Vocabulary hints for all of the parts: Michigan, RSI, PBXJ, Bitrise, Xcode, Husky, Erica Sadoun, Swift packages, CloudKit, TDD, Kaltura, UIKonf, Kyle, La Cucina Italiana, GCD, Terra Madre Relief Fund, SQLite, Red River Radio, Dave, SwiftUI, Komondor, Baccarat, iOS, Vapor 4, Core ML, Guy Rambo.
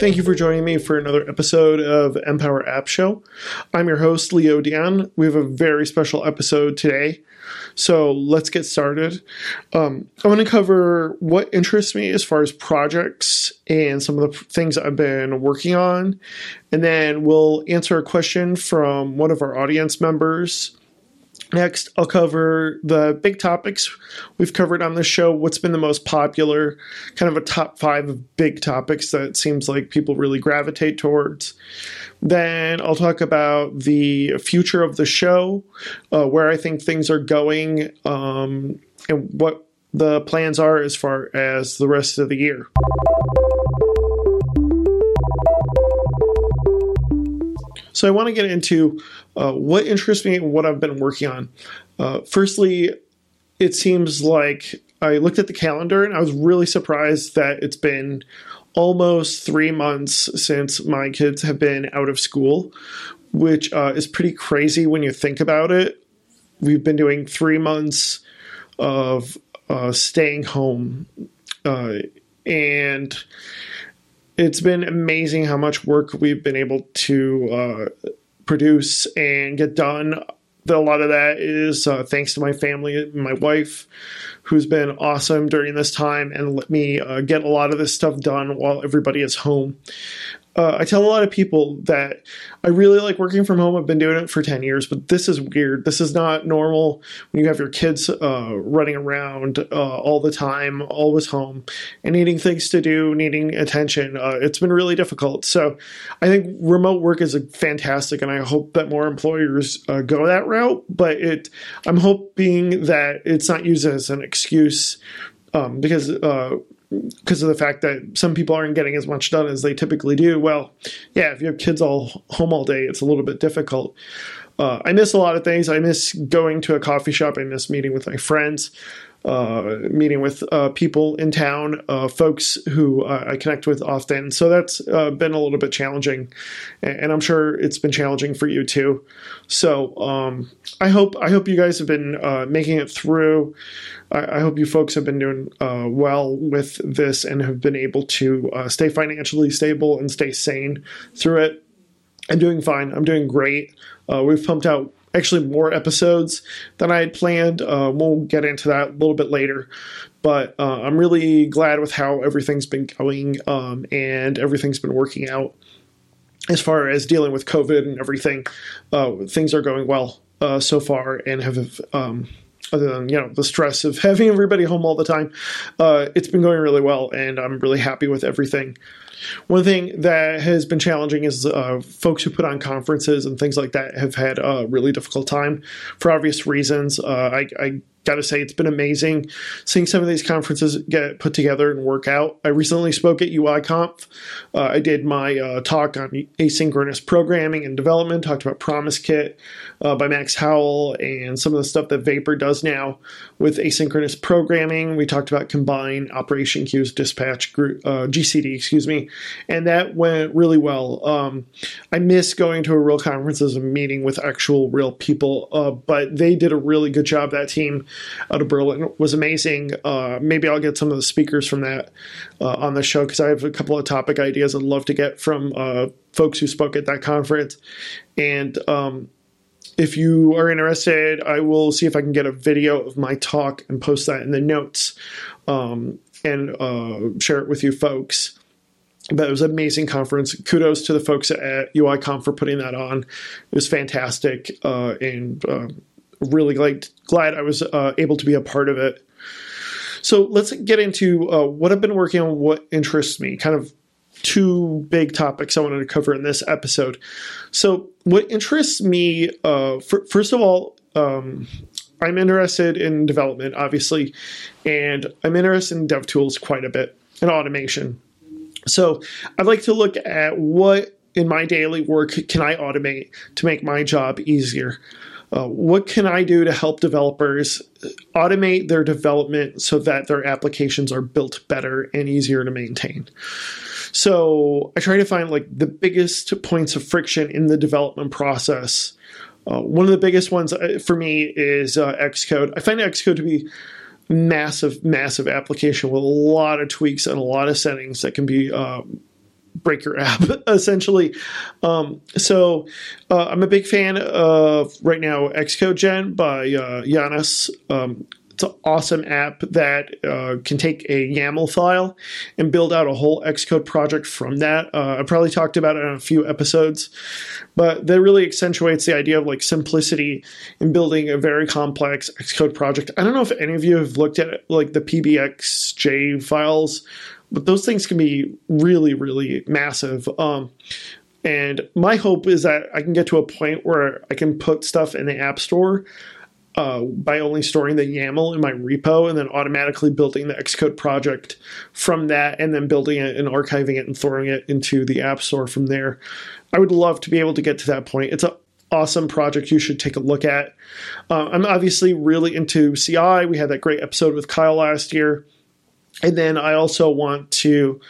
Thank you for joining me for another episode of Empower App Show. I'm your host, Leo Dion. We have a very special episode today, so let's get started. I want to cover what interests me as far as projects and some of the things I've been working on, and then we'll answer a question from one of our audience members. Next, I'll cover the big topics we've covered on this show, what's been the most popular, kind of a top 5 of big topics that it seems like people really gravitate towards. Then I'll talk about the future of the show, where I think things are going, and what the plans are as far as the rest of the year. So I want to get into what interests me and what I've been working on. Firstly, it seems like I looked at the calendar and I was really surprised that it's been almost 3 months since my kids have been out of school, which is pretty crazy when you think about it. We've been doing 3 months of staying home, and it's been amazing how much work we've been able to produce and get done. A lot of that is thanks to my family and my wife, who's been awesome during this time and let me get a lot of this stuff done while everybody is home. I tell a lot of people that I really like working from home. I've been doing it for 10 years, but this is weird. This is not normal when you have your kids running around all the time, always home, and needing things to do, needing attention. It's been really difficult. So I think remote work is fantastic, and I hope that more employers go that route. But I'm hoping that it's not used as an excuse because of the fact that some people aren't getting as much done as they typically do. Well, yeah, if you have kids all home all day, it's a little bit difficult. I miss a lot of things. I miss going to a coffee shop. I miss meeting with my friends, meeting with people in town, folks who I connect with often. So that's been a little bit challenging, and I'm sure it's been challenging for you too. So I hope you guys have been making it through. I hope you folks have been doing well with this and have been able to stay financially stable and stay sane through it. I'm doing fine. I'm doing great. We've pumped out actually more episodes than I had planned. We'll get into that a little bit later. But I'm really glad with how everything's been going and everything's been working out. As far as dealing with COVID and everything, things are going well so far and have... other than, the stress of having everybody home all the time, it's been going really well, and I'm really happy with everything. One thing that has been challenging is folks who put on conferences and things like that have had a really difficult time for obvious reasons. I got to say, it's been amazing seeing some of these conferences get put together and work out. I recently spoke at UIKonf. I did my talk on asynchronous programming and development, talked about PromiseKit by Max Howell and some of the stuff that Vapor does now with asynchronous programming. We talked about Combine, operation queues, dispatch, GCD, and that went really well. I miss going to a real conference and meeting with actual real people, but they did a really good job. That team out of Berlin was amazing. Maybe I'll get some of the speakers from that on the show, because I have a couple of topic ideas I'd love to get from folks who spoke at that conference. And if you are interested, I will see if I can get a video of my talk and post that in the notes and share it with you folks. But it was an amazing conference. Kudos to the folks at UIKonf for putting that on. It was fantastic, and really glad I was able to be a part of it. So let's get into what I've been working on, what interests me, kind of two big topics I wanted to cover in this episode. So what interests me, first of all, I'm interested in development, obviously, and I'm interested in dev tools quite a bit and automation. So I'd like to look at what in my daily work can I automate to make my job easier. What can I do to help developers automate their development so that their applications are built better and easier to maintain? So I try to find the biggest points of friction in the development process. One of the biggest ones for me is Xcode. I find Xcode to be massive application with a lot of tweaks and a lot of settings that can be break your app, essentially. So I'm a big fan of, right now, XcodeGen by Giannis. It's an awesome app that can take a YAML file and build out a whole Xcode project from that. I probably talked about it in a few episodes, but that really accentuates the idea of like simplicity in building a very complex Xcode project. I don't know if any of you have looked at like the PBXJ files, but those things can be really, really massive. And my hope is that I can get to a point where I can put stuff in the App Store by only storing the YAML in my repo and then automatically building the Xcode project from that and then building it and archiving it and throwing it into the App Store from there. I would love to be able to get to that point. It's an awesome project you should take a look at. I'm obviously really into CI. We had that great episode with Kyle last year. And then I also want to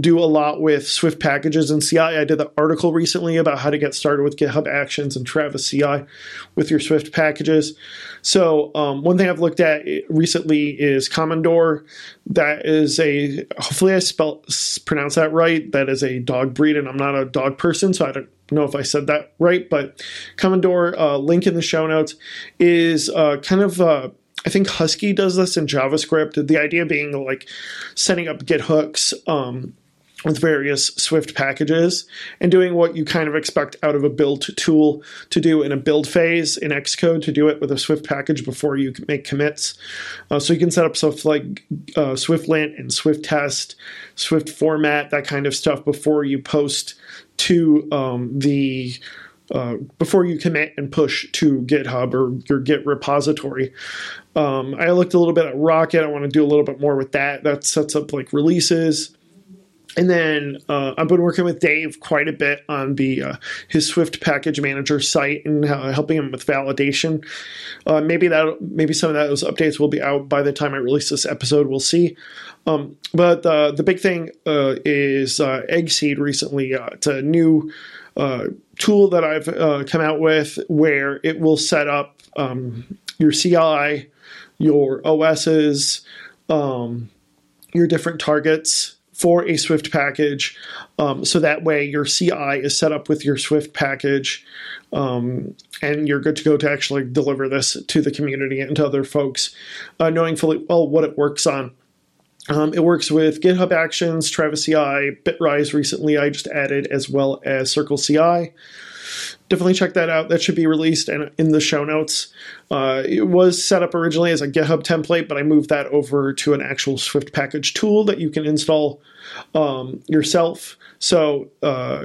do a lot with Swift packages and CI. I did an article recently about how to get started with GitHub Actions and Travis CI with your Swift packages. So one thing I've looked at recently is Komondor. That is a, hopefully I pronounce that right. That is a dog breed, and I'm not a dog person, so I don't know if I said that right. But Komondor, link in the show notes, is kind of I think Husky does this in JavaScript. The idea being like setting up Git hooks with various Swift packages and doing what you kind of expect out of a build tool to do in a build phase in Xcode, to do it with a Swift package before you make commits. So you can set up stuff like SwiftLint and SwiftTest, Swift format, that kind of stuff before you post to before you commit and push to GitHub or your Git repository. I looked a little bit at Rocket. I want to do a little bit more with that. That sets up like releases. And then I've been working with Dave quite a bit on the his Swift package manager site and helping him with validation. Maybe some of those updates will be out by the time I release this episode. We'll see. But the big thing is Eggseed recently. It's a new tool that I've come out with where it will set up your CI, your OSs, your different targets for a Swift package. So that way your CI is set up with your Swift package and you're good to go to actually deliver this to the community and to other folks, knowing fully well what it works on. It works with GitHub Actions, Travis CI, Bitrise recently I just added, as well as Circle CI. Definitely check that out. That should be released and in the show notes. It was set up originally as a GitHub template, but I moved that over to an actual Swift package tool that you can install yourself. So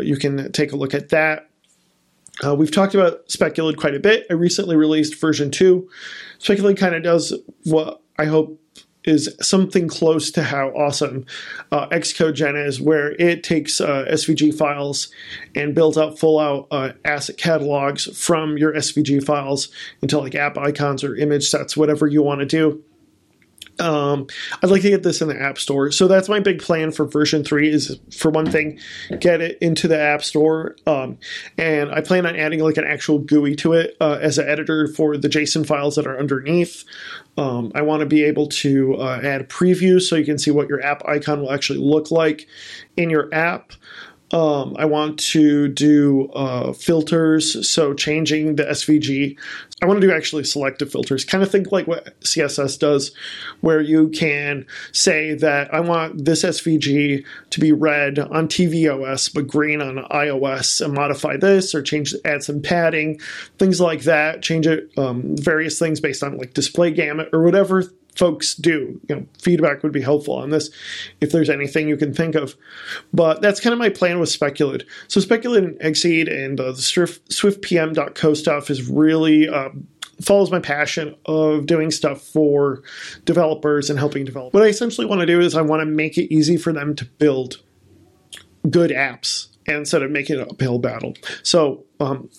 you can take a look at that. We've talked about Speculate quite a bit. I recently released version 2. Speculate kind of does what I hope is something close to how awesome XcodeGen is, where it takes SVG files and builds out full-out asset catalogs from your SVG files into like app icons or image sets, whatever you want to do. I'd like to get this in the App Store. So that's my big plan for version 3 is, for one thing, get it into the App Store. And I plan on adding like an actual GUI to it as an editor for the JSON files that are underneath. I want to be able to add previews so you can see what your app icon will actually look like in your app. I want to do filters, so changing the SVG. I want to do actually selective filters, kind of think like what CSS does, where you can say that I want this SVG to be red on tvOS but green on iOS, and modify this or change, add some padding, things like that, change it, various things based on like display gamut or whatever folks do. You know, feedback would be helpful on this if there's anything you can think of. But that's kind of my plan with Speculate. So Speculate and Eggseed and the SwiftPM.co stuff is really follows my passion of doing stuff for developers and helping develop. What I essentially want to do is I want to make it easy for them to build good apps instead of making an uphill battle. So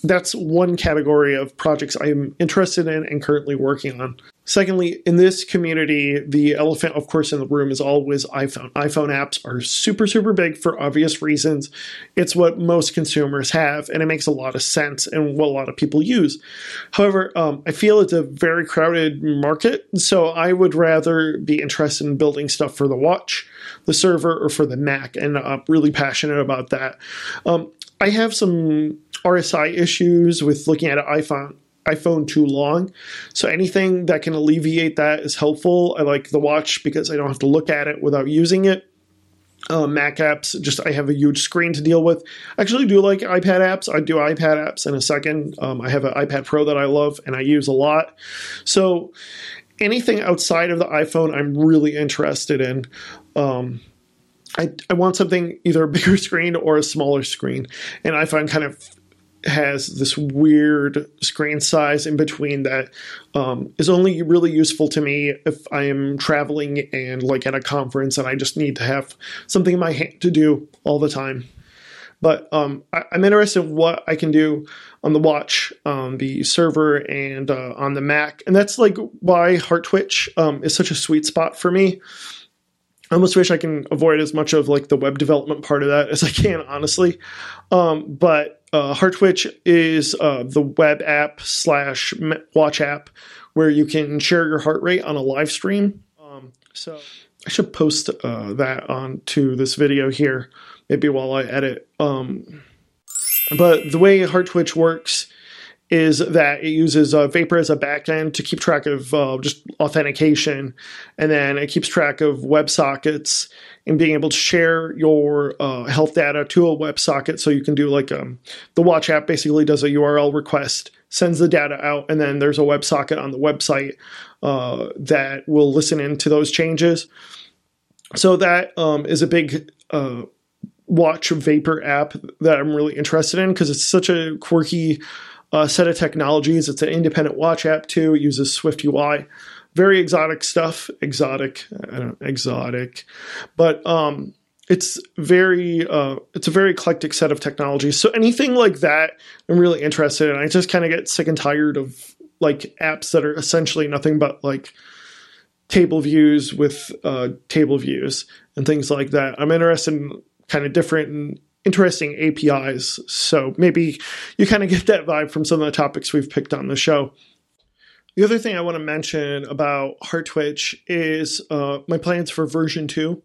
that's one category of projects I'm interested in and currently working on. Secondly, in this community, the elephant, of course, in the room is always iPhone. iPhone apps are super, super big for obvious reasons. It's what most consumers have, and it makes a lot of sense and what a lot of people use. However, I feel it's a very crowded market, so I would rather be interested in building stuff for the watch, the server, or for the Mac, and I'm really passionate about that. I have some RSI issues with looking at an iPhone too long. So anything that can alleviate that is helpful. I like the watch because I don't have to look at it without using it. Mac apps, I have a huge screen to deal with. I actually do like iPad apps. I do iPad apps in a second. I have an iPad Pro that I love and I use a lot. So anything outside of the iPhone, I'm really interested in. I want something, either a bigger screen or a smaller screen. And iPhone kind of has this weird screen size in between that is only really useful to me if I am traveling and like at a conference and I just need to have something in my hand to do all the time. But I'm interested in what I can do on the watch, on the server, and on the Mac. And that's like why Heart Twitch is such a sweet spot for me. I almost wish I can avoid as much of like the web development part of that as I can, honestly. But Heart Twitch is the web app / watch app where you can share your heart rate on a live stream. So I should post that onto this video here, maybe while I edit. But the way Heart Twitch works is that it uses Vapor as a backend to keep track of just authentication. And then it keeps track of WebSockets and being able to share your health data to a WebSocket. So you can do like the watch app basically does a URL request, sends the data out, and then there's a WebSocket on the website that will listen into those changes. So that is a big watch Vapor app that I'm really interested in because it's such a quirky set of technologies. It's an independent watch app too. It uses SwiftUI. Very exotic stuff. Exotic. But it's a very eclectic set of technologies. So anything like that, I'm really interested in. I just kind of get sick and tired of like apps that are essentially nothing but like table views with table views and things like that. I'm interested in kind of different and interesting APIs. So maybe you kind of get that vibe from some of the topics we've picked on the show. The other thing I want to mention about Heart Twitch is my plans for version 2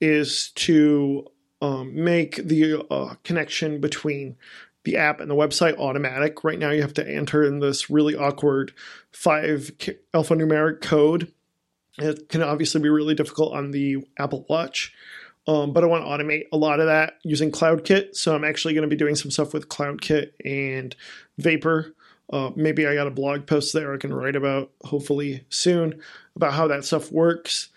is to make the connection between the app and the website automatic. Right now you have to enter in this really awkward 5 alphanumeric code. It can obviously be really difficult on the Apple Watch. But I want to automate a lot of that using CloudKit. So I'm actually going to be doing some stuff with CloudKit and Vapor. Maybe I got a blog post there I can write about, hopefully soon, about how that stuff works.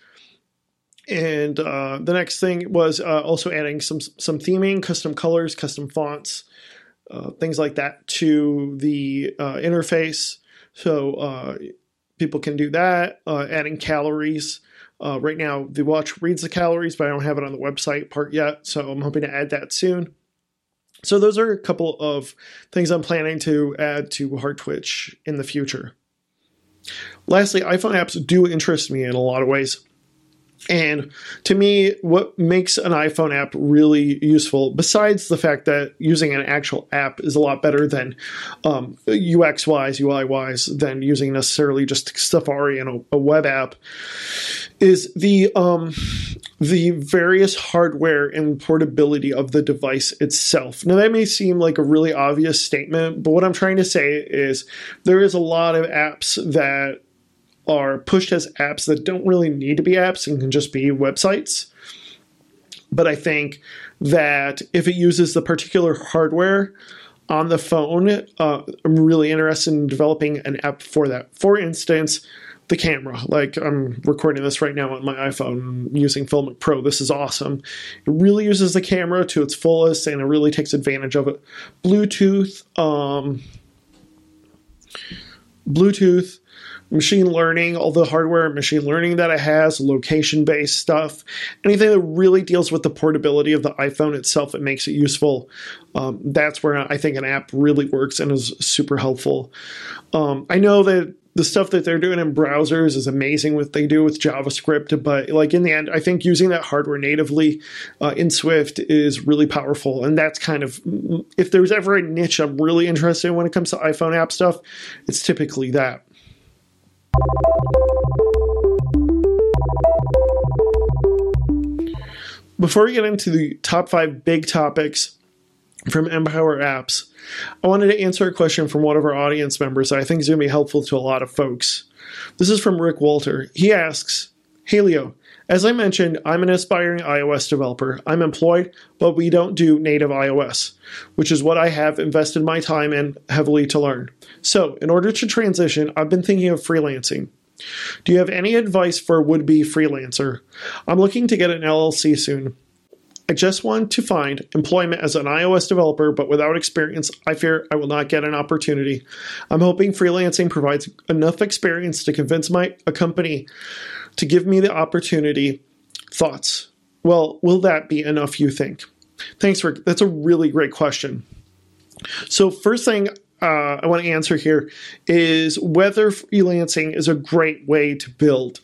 And the next thing was also adding some theming, custom colors, custom fonts, things like that to the interface. So people can do that, adding calories. Right now, the watch reads the calories, but I don't have it on the website part yet, so I'm hoping to add that soon. So those are a couple of things I'm planning to add to Heart Twitch in the future. Lastly, iPhone apps do interest me in a lot of ways. And to me, what makes an iPhone app really useful, besides the fact that using an actual app is a lot better than UX-wise, UI-wise, than using necessarily just Safari and a web app, is the various hardware and portability of the device itself. Now, that may seem like a really obvious statement, but what I'm trying to say is there is a lot of apps that are pushed as apps that don't really need to be apps and can just be websites. But I think that if it uses the particular hardware on the phone, I'm really interested in developing an app for that. For instance, the camera. Like I'm recording this right now on my iPhone using Filmic Pro. This is awesome. It really uses the camera to its fullest and it really takes advantage of it. Bluetooth, machine learning, all the hardware and machine learning that it has, location-based stuff, anything that really deals with the portability of the iPhone itself that makes it useful. That's where I think an app really works and is super helpful. I know that the stuff that they're doing in browsers is amazing, what they do with JavaScript. But like in the end, I think using that hardware natively in Swift is really powerful. And that's kind of, if there's ever a niche I'm really interested in when it comes to iPhone app stuff, it's typically that. Before we get into the top 5 big topics from Empower Apps, I wanted to answer a question from one of our audience members that I think is going to be helpful to a lot of folks. This is from Rick Walter. He asks, "Hey Leo, as I mentioned, I'm an aspiring iOS developer. I'm employed, but we don't do native iOS, which is what I have invested my time in heavily to learn. So in order to transition, I've been thinking of freelancing. Do you have any advice for a would-be freelancer? I'm looking to get an LLC soon. I just want to find employment as an iOS developer, but without experience, I fear I will not get an opportunity. I'm hoping freelancing provides enough experience to convince a company to give me the opportunity. Thoughts? Well, will that be enough, you think?" Thanks, Rick. That's a really great question. So first thing I want to answer here is whether freelancing is a great way to build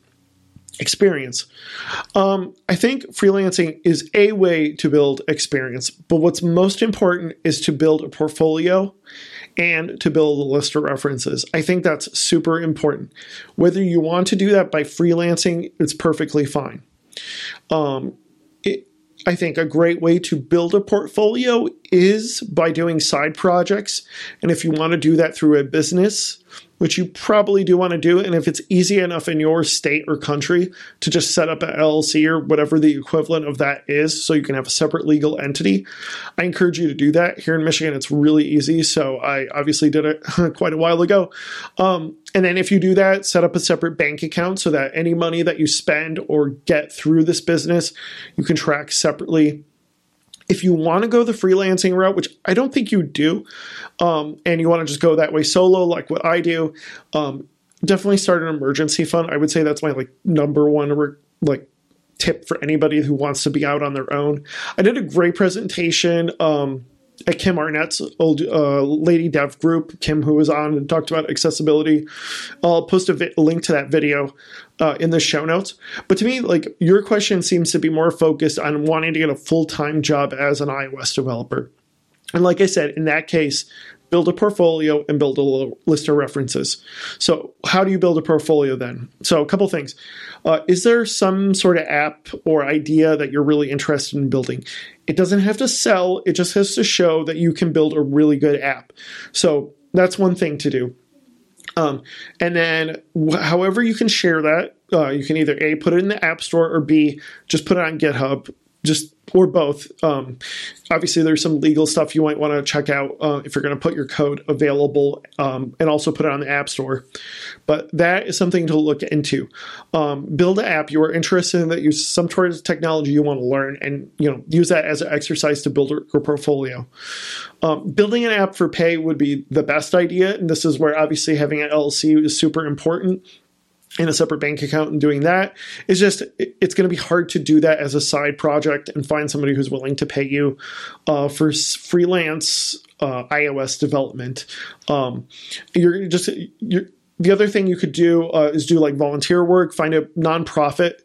experience. I think freelancing is a way to build experience, but what's most important is to build a portfolio and to build a list of references. I think that's super important. Whether you want to do that by freelancing, it's perfectly fine. I think a great way to build a portfolio is by doing side projects. And if you want to do that through a business, which you probably do want to do, and if it's easy enough in your state or country to just set up an LLC or whatever the equivalent of that is, so you can have a separate legal entity, I encourage you to do that. Here in Michigan, it's really easy, so I obviously did it quite a while ago. And then if you do that, set up a separate bank account so that any money that you spend or get through this business, you can track separately. If you want to go the freelancing route, which I don't think you do, and you want to just go that way solo like what I do, definitely start an emergency fund. I would say that's my number one tip for anybody who wants to be out on their own. I did a great presentation at Kim Arnett's old Lady Dev group, Kim, who was on and talked about accessibility. I'll post a link to that video in the show notes. But to me, your question seems to be more focused on wanting to get a full-time job as an iOS developer. And like I said, in that case, build a portfolio and build a list of references. So how do you build a portfolio then? So a couple things. Is there some sort of app or idea that you're really interested in building? It doesn't have to sell. It just has to show that you can build a really good app. So that's one thing to do. And then however you can share that, you can either A, put it in the App Store, or B, just put it on GitHub. Or both. Obviously, there's some legal stuff you might want to check out if you're going to put your code available and also put it on the App Store. But that is something to look into. Build an app you are interested in that uses some sort of technology you want to learn, and use that as an exercise to build your portfolio. Building an app for pay would be the best idea, and this is where obviously having an LLC is super important. In a separate bank account and doing that is it's going to be hard to do that as a side project and find somebody who's willing to pay you for freelance iOS development. The other thing you could do is do volunteer work, find a nonprofit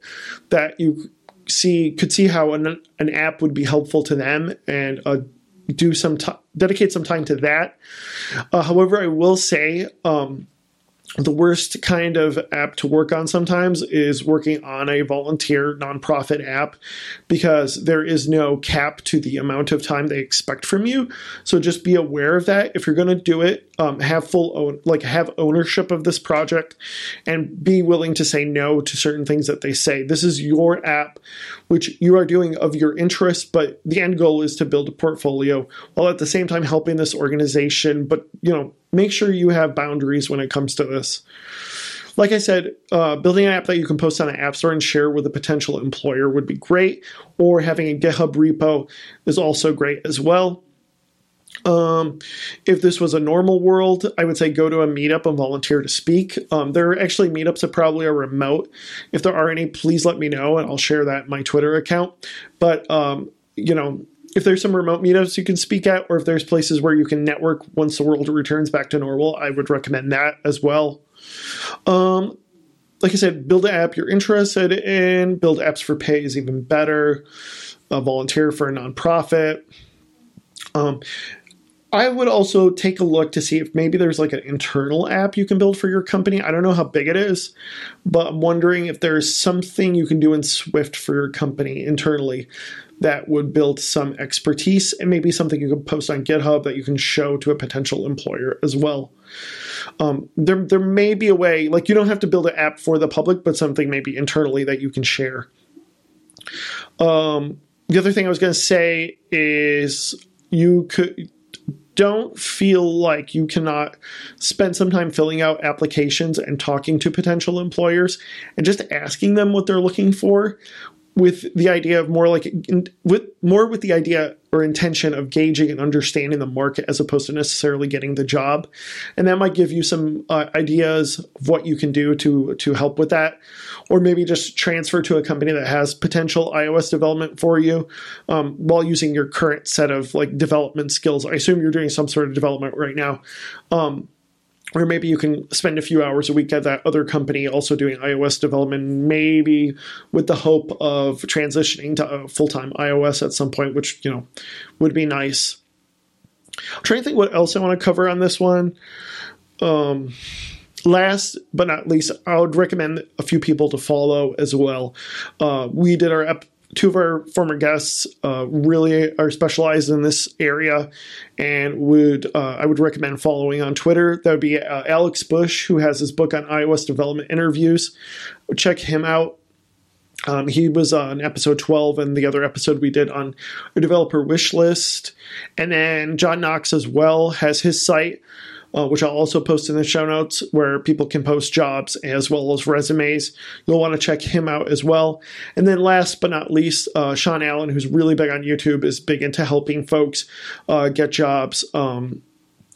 that you could see how an app would be helpful to them and dedicate some time to that. However, I will say, the worst kind of app to work on sometimes is working on a volunteer nonprofit app because there is no cap to the amount of time they expect from you. So just be aware of that. If you're going to do it, have ownership of this project and be willing to say no to certain things that they say. This is your app, which you are doing of your interest, but the end goal is to build a portfolio while at the same time helping this organization. But, make sure you have boundaries when it comes to this. Like I said, building an app that you can post on an app store and share with a potential employer would be great, or having a GitHub repo is also great as well. If this was a normal world, I would say go to a meetup and volunteer to speak. There are actually meetups that probably are remote. If there are any, please let me know, and I'll share that in my Twitter account. But, if there's some remote meetups you can speak at, or if there's places where you can network once the world returns back to normal, I would recommend that as well. Like I said, build an app you're interested in. Build apps for pay is even better. Volunteer for a nonprofit. I would also take a look to see if maybe there's like an internal app you can build for your company. I don't know how big it is, but I'm wondering if there's something you can do in Swift for your company internally that would build some expertise, and maybe something you can post on GitHub that you can show to a potential employer as well. There may be a way, like you don't have to build an app for the public, but something maybe internally that you can share. The other thing I was going to say is don't feel like you cannot spend some time filling out applications and talking to potential employers and just asking them what they're looking for, with the idea of with the idea or intention of gauging and understanding the market as opposed to necessarily getting the job. And that might give you some ideas of what you can do to help with that, or maybe just transfer to a company that has potential iOS development for you while using your current set of like development skills. I assume you're doing some sort of development right now. Or maybe you can spend a few hours a week at that other company also doing iOS development, maybe with the hope of transitioning to full-time iOS at some point, which, would be nice. I'm trying to think what else I want to cover on this one. Last but not least, I would recommend a few people to follow as well. We did our two of our former guests really are specialized in this area, and I would recommend following on Twitter. That would be Alex Bush, who has his book on iOS development interviews. Check him out. He was on episode 12 and the other episode we did on a developer wish list. And then John Knox as well has his site, which I'll also post in the show notes, where people can post jobs as well as resumes. You'll want to check him out as well. And then last but not least, Sean Allen, who's really big on YouTube, is big into helping folks get jobs. You'll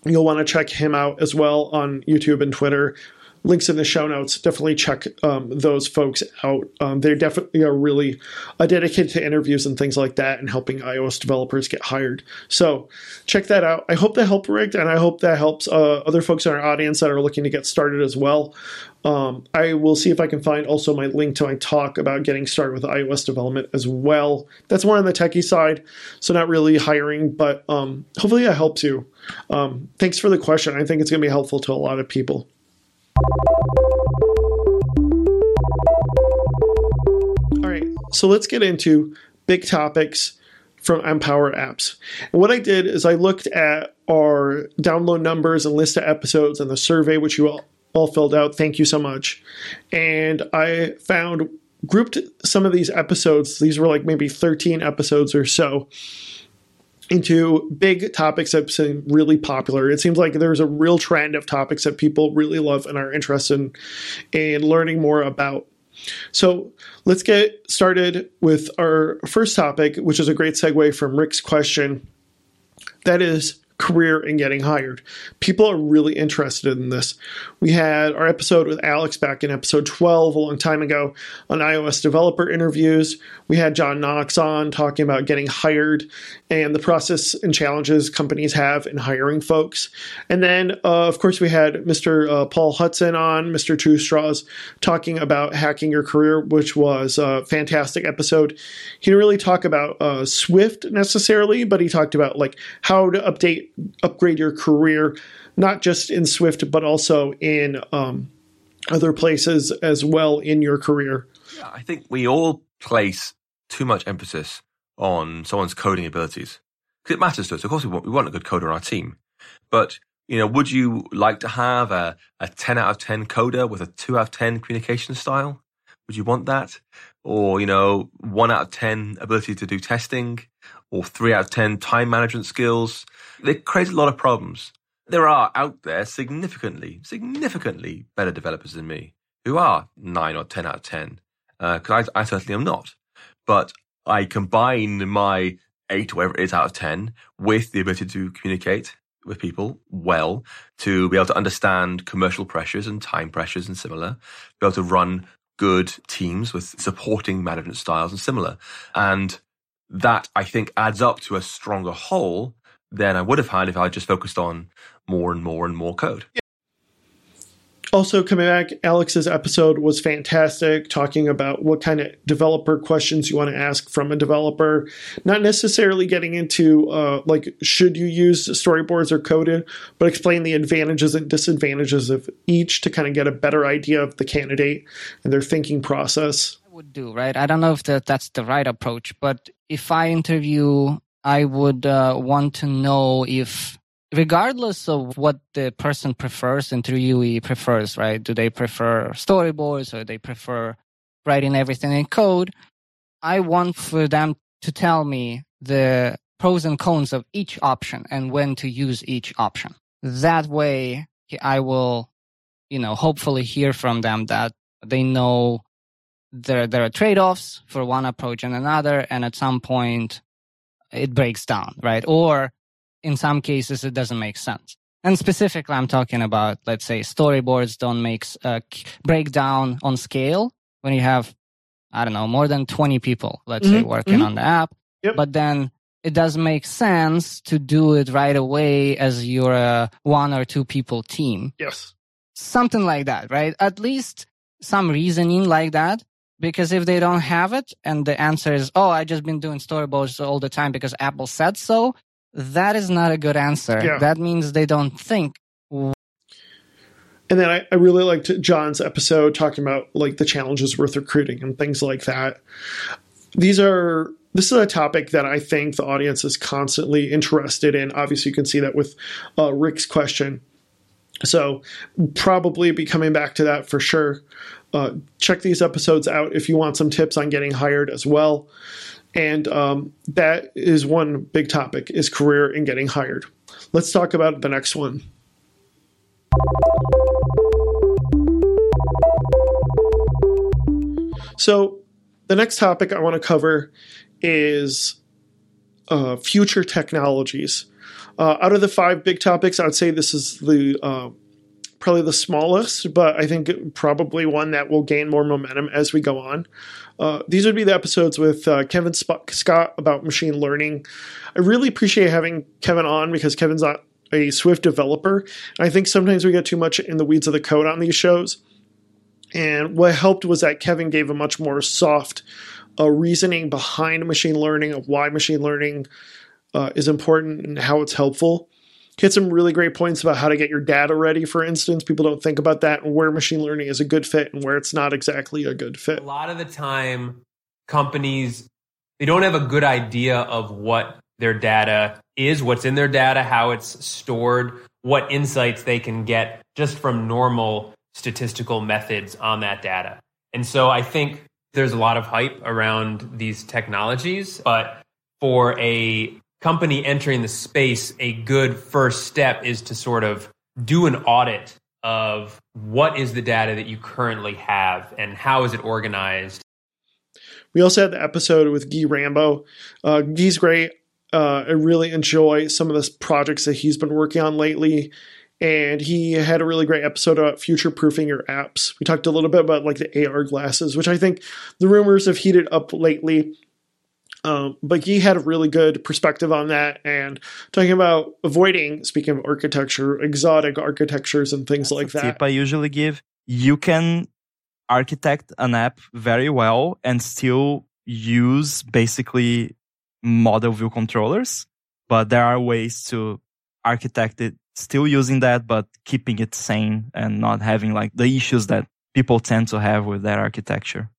want to check him out as well on YouTube and Twitter. Links in the show notes. Definitely check those folks out. They definitely are really dedicated to interviews and things like that and helping iOS developers get hired. So check that out. I hope that helped, Rick, and I hope that helps other folks in our audience that are looking to get started as well. I will see if I can find also my link to my talk about getting started with iOS development as well. That's more on the techie side, so not really hiring, but hopefully that helps you. Thanks for the question. I think it's going to be helpful to a lot of people. All right, so let's get into big topics from Empower Apps. And what I did is I looked at our download numbers and list of episodes and the survey, which you all filled out. Thank you so much. And I grouped some of these episodes. These were like maybe 13 episodes or so, into big topics that seem really popular. It seems like there's a real trend of topics that people really love and are interested in learning more about. So let's get started with our first topic, which is a great segue from Rick's question. That is career and getting hired. People are really interested in this. We had our episode with Alex back in episode 12 a long time ago on iOS developer interviews. We had John Knox on talking about getting hired and the process and challenges companies have in hiring folks. And then, of course, we had Mr. Paul Hudson on, Mr. Two Straws, talking about hacking your career, which was a fantastic episode. He didn't really talk about Swift necessarily, but he talked about like how to upgrade your career, not just in Swift, but also in other places as well in your career. I think we all place too much emphasis on someone's coding abilities, because it matters to us. Of course, we want a good coder on our team. But, would you like to have a 10 out of 10 coder with a 2 out of 10 communication style? Would you want that? Or, 1 out of 10 ability to do testing, or 3 out of 10 time management skills? It creates a lot of problems. There are out there significantly better developers than me who are 9 or 10 out of 10, because I certainly am not. But I combine my 8 or whatever it is out of 10 with the ability to communicate with people well, to be able to understand commercial pressures and time pressures and similar, be able to run good teams with supporting management styles and similar. And that, I think, adds up to a stronger whole than I would have had if I just focused on more and more code. Also, coming back, Alex's episode was fantastic, talking about what kind of developer questions you want to ask from a developer. Not necessarily getting into, like, should you use storyboards or coding, but explain the advantages and disadvantages of each to kind of get a better idea of the candidate and their thinking process. I would do, right? I don't know if that's the right approach, but if I interview, I would want to know if, regardless of what the person prefers, interviewee prefers, right? Do they prefer storyboards or they prefer writing everything in code? I want for them to tell me the pros and cons of each option and when to use each option. That way, I will, hopefully hear from them that they know there are trade-offs for one approach and another, and at some point it breaks down, right? Or in some cases, it doesn't make sense. And specifically, I'm talking about, let's say, storyboards don't break down on scale when you have, I don't know, more than 20 people, let's say, working on the app. Yep. But then it does make sense to do it right away as you're a 1 or 2 people team. Yes. Something like that, right? At least some reasoning like that. Because if they don't have it and the answer is, oh, I just been doing storyboards all the time because Apple said so, that is not a good answer. Yeah. That means they don't think. And then I really liked John's episode talking about like the challenges with recruiting and things like that. This is a topic that I think the audience is constantly interested in. Obviously, you can see that with Rick's question. So probably be coming back to that for sure. Check these episodes out if you want some tips on getting hired as well. And that is one big topic, is career and getting hired. Let's talk about the next one. So the next topic I want to cover is future technologies. Out of the 5 big topics, I would say this is the probably the smallest, but I think probably one that will gain more momentum as we go on. These would be the episodes with Kevin Scott about machine learning. I really appreciate having Kevin on because Kevin's not a Swift developer. I think sometimes we get too much in the weeds of the code on these shows. And what helped was that Kevin gave a much more soft reasoning behind machine learning, of why machine learning is important and how it's helpful. Hit some really great points about how to get your data ready, for instance. People don't think about that, and where machine learning is a good fit and where it's not exactly a good fit. A lot of the time, companies, they don't have a good idea of what their data is, what's in their data, how it's stored, what insights they can get just from normal statistical methods on that data. And so I think there's a lot of hype around these technologies, but for a company entering the space, a good first step is to sort of do an audit of what is the data that you currently have and how is it organized. We also had the episode with Guy Rambo. Guy's great. I really enjoy some of the projects that he's been working on lately. And he had a really great episode about future-proofing your apps. We talked a little bit about like the AR glasses, which I think the rumors have heated up lately. But he had a really good perspective on that, and talking about avoiding, speaking of architecture, exotic architectures and things like that. Tip I usually give, you can architect an app very well and still use basically model view controllers, but there are ways to architect it still using that, but keeping it sane and not having like the issues that people tend to have with that architecture.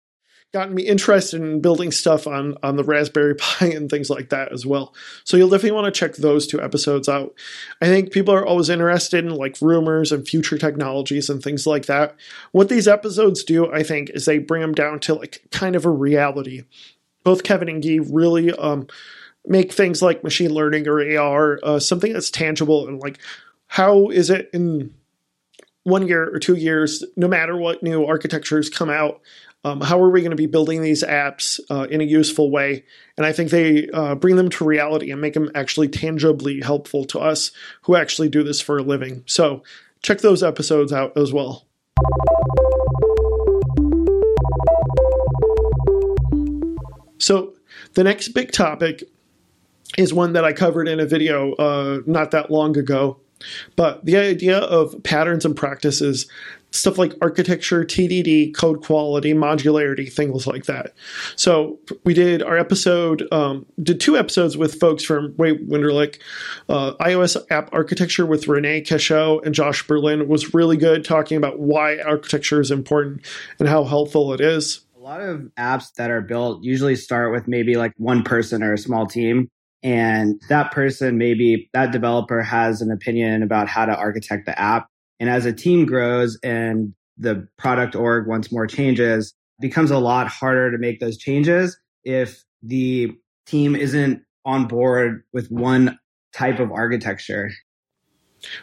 Gotten me interested in building stuff on the Raspberry Pi and things like that as well. So you'll definitely want to check those 2 episodes out. I think people are always interested in like rumors and future technologies and things like that. What these episodes do, I think, is they bring them down to like kind of a reality. Both Kevin and Guy really make things like machine learning or AR something that's tangible and like, how is it in 1 year or 2 years, no matter what new architectures come out, how are we going to be building these apps in a useful way? And I think they bring them to reality and make them actually tangibly helpful to us who actually do this for a living. So check those episodes out as well. So the next big topic is one that I covered in a video not that long ago. But the idea of patterns and practices stuff like architecture, TDD, code quality, modularity, things like that. So we did our episode, did two episodes with folks from Winterlick. iOS app architecture with Renee Kesho and Josh Berlin was really good, talking about why architecture is important and how helpful it is. A lot of apps that are built usually start with maybe like one person or a small team. And that person, maybe that developer, has an opinion about how to architect the app. And as a team grows and the product org wants more changes, it becomes a lot harder to make those changes if the team isn't on board with one type of architecture.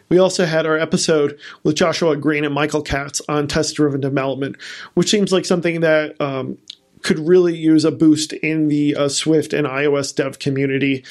We also had our episode with Joshua Green and Michael Katz on test-driven development, which seems like something that could really use a boost in the Swift and iOS dev community,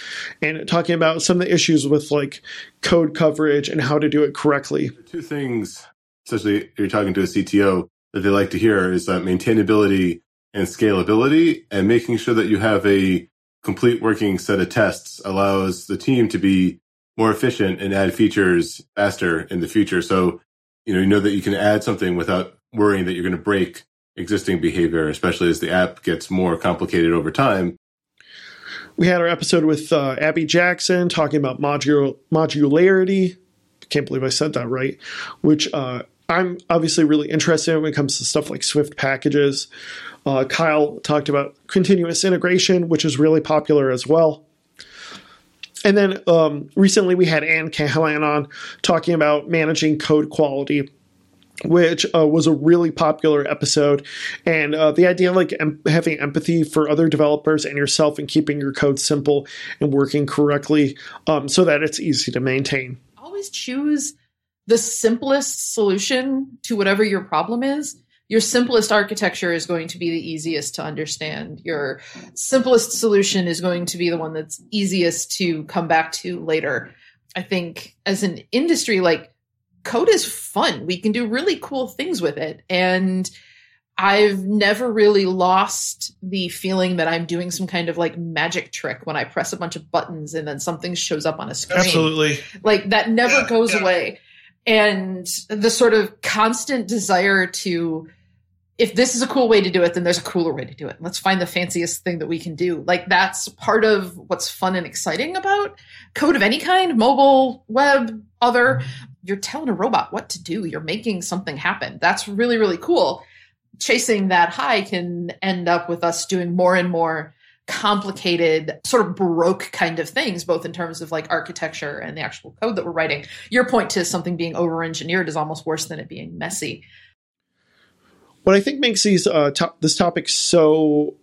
and talking about some of the issues with like code coverage and how to do it correctly. Two things, especially if you're talking to a CTO, that they like to hear is that maintainability and scalability, and making sure that you have a complete working set of tests allows the team to be more efficient and add features faster in the future. So, you know that you can add something without worrying that you're going to break existing behavior, especially as the app gets more complicated over time. We had our episode with Abby Jackson talking about modularity. I can't believe I said that right, which I'm obviously really interested in when it comes to stuff like Swift packages. Kyle talked about continuous integration, which is really popular as well. And then recently we had Ann Callahan on talking about managing code quality, which was a really popular episode. And the idea of like having empathy for other developers and yourself, and keeping your code simple and working correctly so that it's easy to maintain. Always choose the simplest solution to whatever your problem is. Your simplest architecture is going to be the easiest to understand. Your simplest solution is going to be the one that's easiest to come back to later. I think as an industry, like, code is fun. We can do really cool things with it. And I've never really lost the feeling that I'm doing some kind of like magic trick when I press a bunch of buttons and then something shows up on a screen. Absolutely. Like that never goes away. And the sort of constant desire to, if this is a cool way to do it, then there's a cooler way to do it. Let's find the fanciest thing that we can do. Like that's part of what's fun and exciting about code of any kind, mobile, web, other. You're telling a robot what to do. You're making something happen. That's really, really cool. Chasing that high can end up with us doing more and more complicated, sort of baroque kind of things, both in terms of like architecture and the actual code that we're writing. Your point to something being over-engineered is almost worse than it being messy. What I think makes these this topic so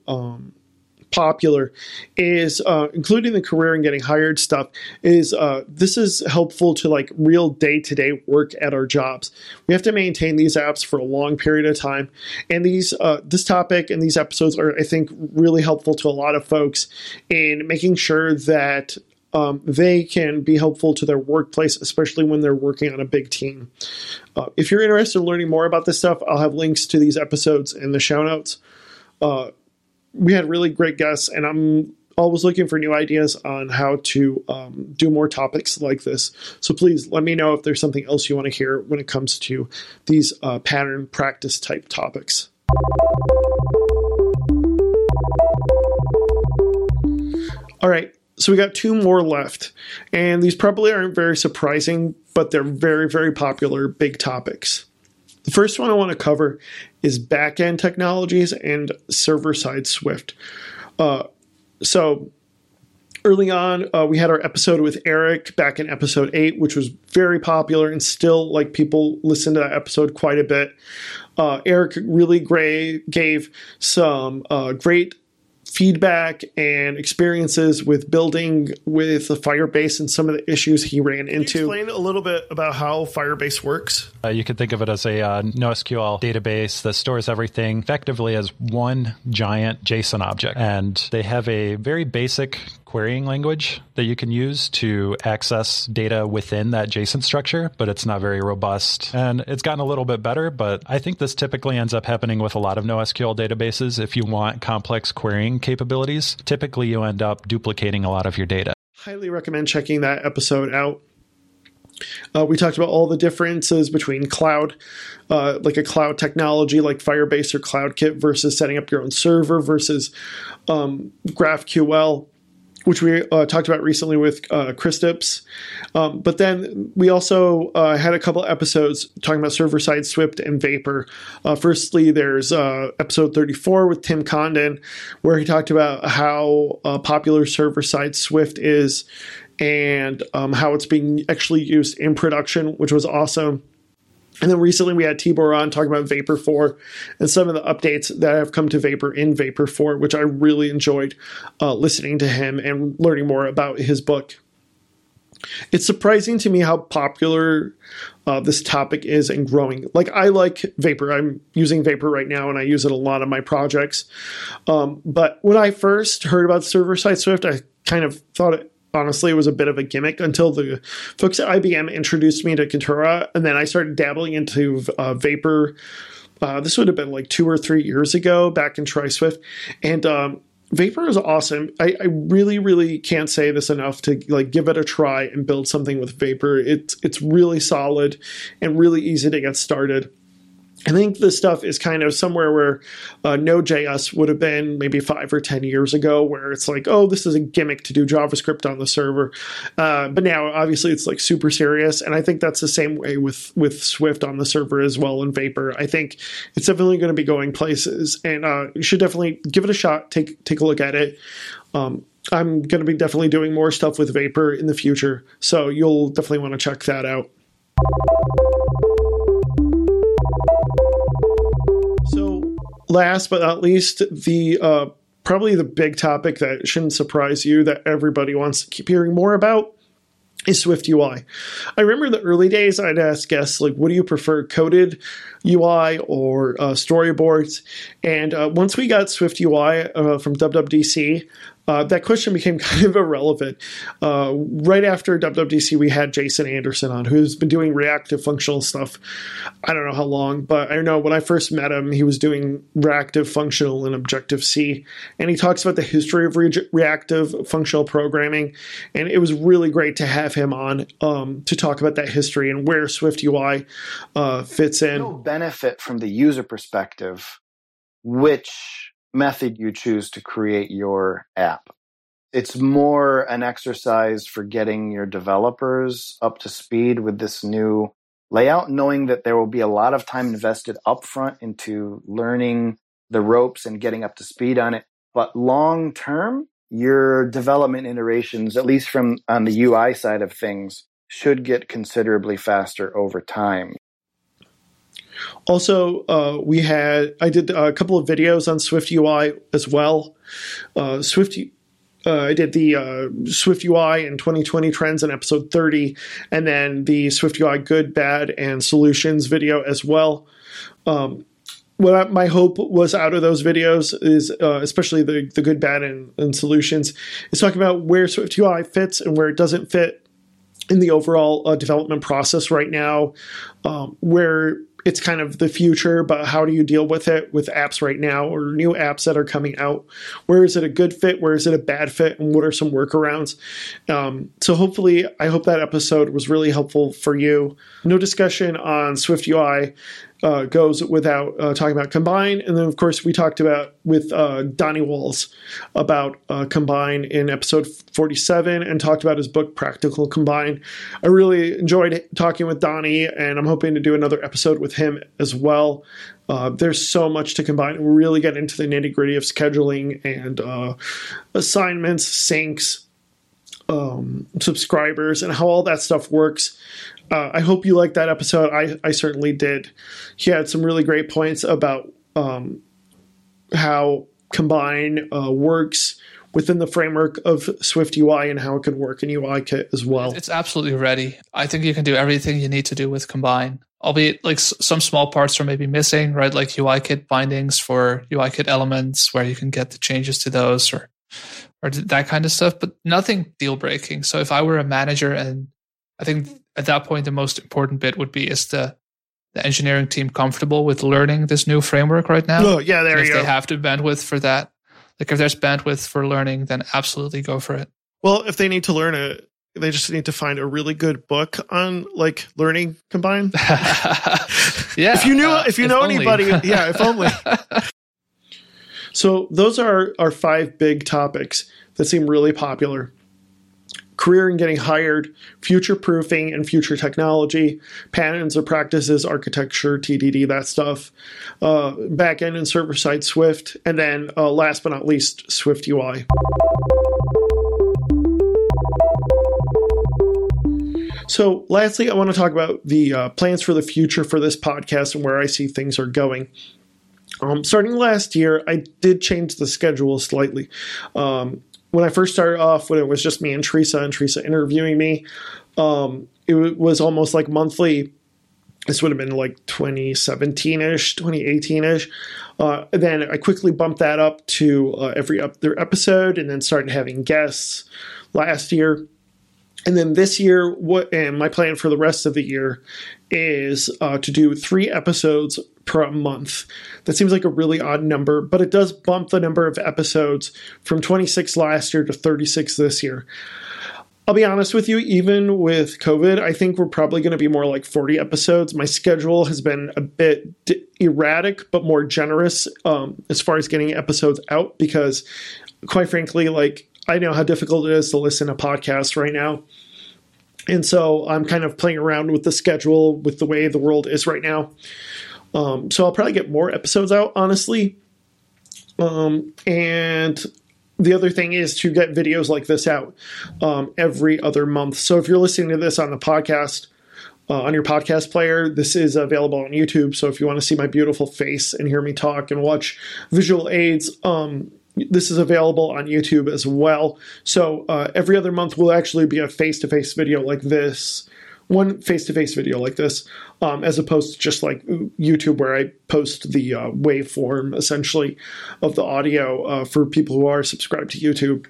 popular is including the career and getting hired stuff is this is helpful to like real day-to-day work at our jobs. We have to maintain these apps for a long period of time, and these this topic and these episodes are, I think, really helpful to a lot of folks in making sure that they can be helpful to their workplace, especially when they're working on a big team. If you're interested in learning more about this stuff, I'll have links to these episodes in the show notes. We had really great guests, and I'm always looking for new ideas on how to do more topics like this. So please let me know if there's something else you want to hear when it comes to these pattern practice type topics. All right, so we got two more left, and these probably aren't very surprising, but they're very, very popular big topics. The first one I want to cover is back-end technologies and server-side Swift. So early on, we had our episode with Eric back in episode 8, which was very popular and still like people listen to that episode quite a bit. Eric really gave some great feedback and experiences with building with the Firebase and some of the issues he ran into. Can you explain a little bit about how Firebase works? You can think of it as a NoSQL database that stores everything effectively as one giant JSON object. And they have a very basic querying language that you can use to access data within that JSON structure, but it's not very robust. And it's gotten a little bit better, but I think this typically ends up happening with a lot of NoSQL databases. If you want complex querying capabilities, typically you end up duplicating a lot of your data. Highly recommend checking that episode out. We talked about all the differences between cloud, like a cloud technology like Firebase or CloudKit versus setting up your own server versus GraphQL, which we talked about recently with Chris Dips. But then we also had a couple episodes talking about server-side Swift and Vapor. Firstly, there's episode 34 with Tim Condon, where he talked about how popular server-side Swift is and how it's being actually used in production, which was awesome. And then recently we had Tibor on talking about Vapor 4 and some of the updates that have come to Vapor in Vapor 4, which I really enjoyed listening to him and learning more about his book. It's surprising to me how popular this topic is and growing. Like, I like Vapor. I'm using Vapor right now, and I use it a lot on my projects. But when I first heard about server-side Swift, I kind of thought it, honestly, it was a bit of a gimmick until the folks at IBM introduced me to Kaltura, and then I started dabbling into Vapor. This would have been like 2 or 3 years ago, back in TriSwift. And Vapor is awesome. I really, really can't say this enough to like give it a try and build something with Vapor. It's really solid and really easy to get started. I think this stuff is kind of somewhere where Node.js would have been maybe 5 or 10 years ago, where it's like, oh, this is a gimmick to do JavaScript on the server. But now, obviously, it's like super serious. And I think that's the same way with Swift on the server as well and Vapor. I think it's definitely going to be going places. And you should definitely give it a shot. Take a look at it. I'm going to be definitely doing more stuff with Vapor in the future. So you'll definitely want to check that out. Last but not least, the probably the big topic that shouldn't surprise you that everybody wants to keep hearing more about is SwiftUI. I remember in the early days, I'd ask guests, like, what do you prefer, coded UI or storyboards? And once we got SwiftUI from WWDC, that question became kind of irrelevant. Right after WWDC, we had Jason Anderson on, who's been doing reactive functional stuff. I don't know how long, but I know when I first met him, he was doing reactive functional in Objective-C. And he talks about the history of reactive functional programming. And it was really great to have him on to talk about that history and where SwiftUI fits in. You'll benefit from the user perspective, which method you choose to create your app. It's more an exercise for getting your developers up to speed with this new layout, knowing that there will be a lot of time invested upfront into learning the ropes and getting up to speed on it. But long term, your development iterations, at least from on the UI side of things, should get considerably faster over time. Also, I did a couple of videos on SwiftUI as well. I did the SwiftUI and 2020 trends in episode 30, and then the SwiftUI good, bad, and solutions video as well. My hope was out of those videos is, especially the good, bad, and solutions, is talking about where SwiftUI fits and where it doesn't fit in the overall development process right now, where it's kind of the future, but how do you deal with it with apps right now or new apps that are coming out? Where is it a good fit? Where is it a bad fit? And what are some workarounds? So hopefully, I hope that episode was really helpful for you. No discussion on SwiftUI goes without talking about Combine. And then, of course, we talked about with Donnie Walls about Combine in episode 47 and talked about his book, Practical Combine. I really enjoyed talking with Donnie, and I'm hoping to do another episode with him as well. There's so much to combine. We really get into the nitty-gritty of scheduling and assignments, syncs, subscribers, and how all that stuff works. I hope you liked that episode. I certainly did. He had some really great points about how Combine works within the framework of SwiftUI and how it could work in UIKit as well. It's absolutely ready. I think you can do everything you need to do with Combine, albeit like some small parts are maybe missing, right? Like UIKit bindings for UIKit elements where you can get the changes to those or that kind of stuff, but nothing deal-breaking. So if I were a manager, and I think at that point, the most important bit would be, is the engineering team comfortable with learning this new framework right now? Oh, yeah, there you go. If they have to bandwidth for that, like if there's bandwidth for learning, then absolutely go for it. Well, if they need to learn it, They just need to find a really good book on like learning Combine. Yeah. If you know anybody, yeah, if only. So those are our five big topics that seem really popular. Career and getting hired, future-proofing and future technology, patterns or practices, architecture, TDD, that stuff, backend and server-side Swift, and then last but not least, SwiftUI. So lastly, I want to talk about the plans for the future for this podcast and where I see things are going. Starting last year, I did change the schedule slightly. When I first started off, when it was just me and Teresa interviewing me, it was almost like monthly. This would have been like 2017-ish, 2018-ish. Then I quickly bumped that up to every other episode and then started having guests last year. And then this year, and my plan for the rest of the year is to do 3 episodes per month. That seems like a really odd number, but it does bump the number of episodes from 26 last year to 36 this year. I'll be honest with you, even with COVID, I think we're probably going to be more like 40 episodes. My schedule has been a bit erratic, but more generous as far as getting episodes out, because quite frankly, like, I know how difficult it is to listen to podcasts right now. And so I'm kind of playing around with the schedule with the way the world is right now. So I'll probably get more episodes out, honestly. And the other thing is to get videos like this out every other month. So if you're listening to this on the podcast, on your podcast player, this is available on YouTube. So if you want to see my beautiful face and hear me talk and watch visual aids, this is available on YouTube as well. So every other month will actually be a face-to-face video like this. One face-to-face video like this, as opposed to just like YouTube, where I post the waveform, essentially, of the audio for people who are subscribed to YouTube.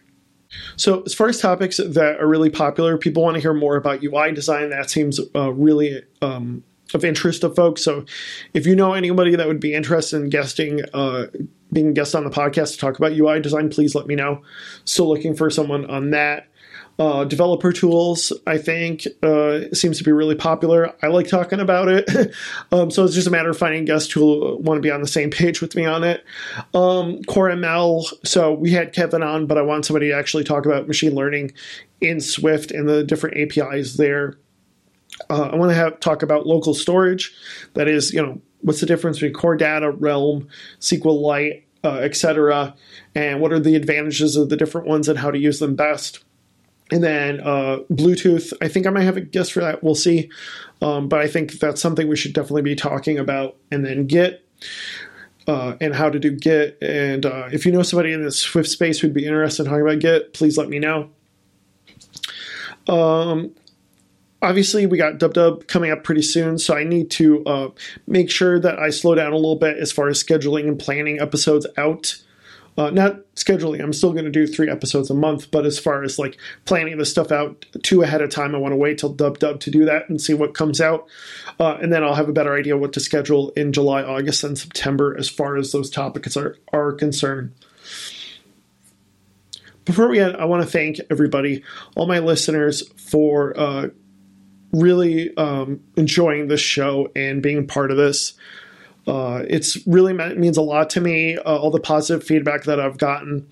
So as far as topics that are really popular, people want to hear more about UI design. That seems really of interest to folks. So if you know anybody that would be interested in being a guest on the podcast to talk about UI design, please let me know. Still looking for someone on that. Developer tools, I think, seems to be really popular. I like talking about it. So it's just a matter of finding guests who want to be on the same page with me on it. Core ML. So we had Kevin on, but I want somebody to actually talk about machine learning in Swift and the different APIs there. I want to talk about local storage. That is, you know, what's the difference between Core Data, Realm, SQLite, etc., and what are the advantages of the different ones and how to use them best. And then Bluetooth, I think I might have a guess for that. We'll see. But I think that's something we should definitely be talking about. And then Git and how to do Git. And if you know somebody in the Swift space who'd be interested in talking about Git, please let me know. Obviously, we got DubDub coming up pretty soon, so I need to make sure that I slow down a little bit as far as scheduling and planning episodes out. Not scheduling. I'm still going to do 3 episodes a month, but as far as like planning this stuff out 2 ahead of time, I want to wait till DubDub to do that and see what comes out. And then I'll have a better idea what to schedule in July, August, and September as far as those topics are concerned. Before we end, I want to thank everybody, all my listeners, for really enjoying this show and being part of this. It's really means a lot to me, all the positive feedback that I've gotten.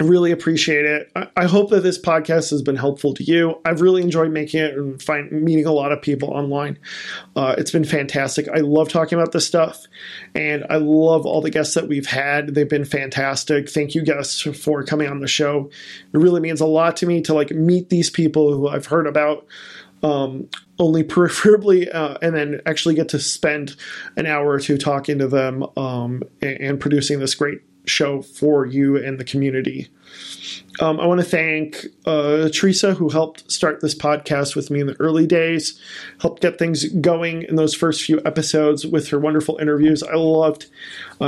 I really appreciate it. I hope that this podcast has been helpful to you. I've really enjoyed making it and meeting a lot of people online. It's been fantastic. I love talking about this stuff, and I love all the guests that we've had. They've been fantastic. Thank you guests for coming on the show. It really means a lot to me to like meet these people who I've heard about only preferably, and then actually get to spend an hour or 2 talking to them and producing this great show for you and the community. I want to thank Teresa, who helped start this podcast with me in the early days, helped get things going in those first few episodes with her wonderful interviews. I loved.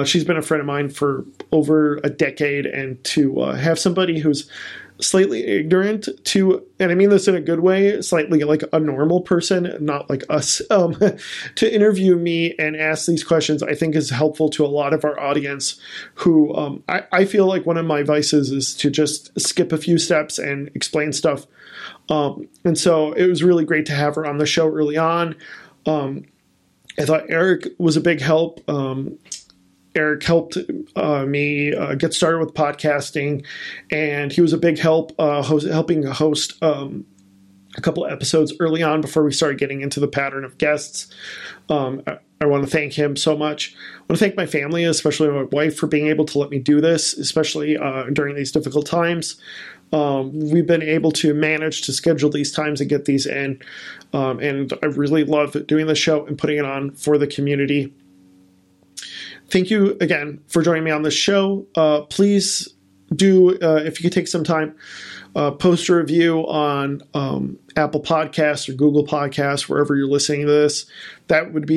She's been a friend of mine for over a decade, and to have somebody who's slightly ignorant to, and I mean this in a good way, slightly like a normal person, not like us, to interview me and ask these questions, I think is helpful to a lot of our audience who I feel like one of my vices is to just skip a few steps and explain stuff. And so it was really great to have her on the show early on. I thought Eric was a big help. Eric helped me get started with podcasting, and he was a big help helping host a couple of episodes early on before we started getting into the pattern of guests. I want to thank him so much. I want to thank my family, especially my wife, for being able to let me do this, especially during these difficult times. We've been able to manage to schedule these times and get these in, and I really love doing the show and putting it on for the community. Thank you again for joining me on this show. Please do, if you could take some time, post a review on Apple Podcasts or Google Podcasts, wherever you're listening to this. I would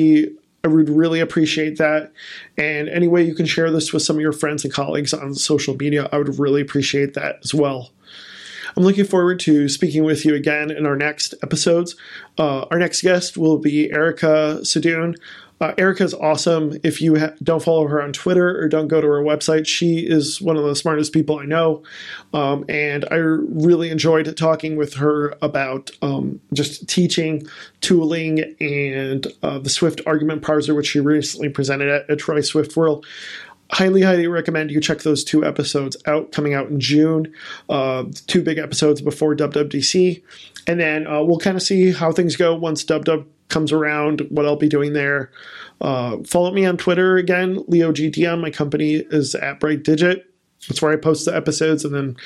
really appreciate that. And any way you can share this with some of your friends and colleagues on social media, I would really appreciate that as well. I'm looking forward to speaking with you again in our next episodes. Our next guest will be Erica Sadoun. Erica's awesome. If you don't follow her on Twitter or don't go to her website, she is one of the smartest people I know. And I really enjoyed talking with her about just teaching, tooling, and the Swift argument parser, which she recently presented at Troy Swift World. Highly, highly recommend you check those two episodes out, coming out in June, two big episodes before WWDC. And then we'll kind of see how things go once WWDC comes around, what I'll be doing there. Follow me on Twitter again, Leo G. Dion. My company is at Bright Digit. That's where I post the episodes and then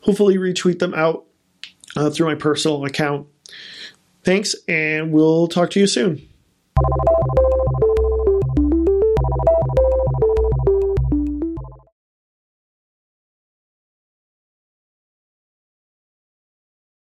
hopefully retweet them out through my personal account. Thanks, and we'll talk to you soon.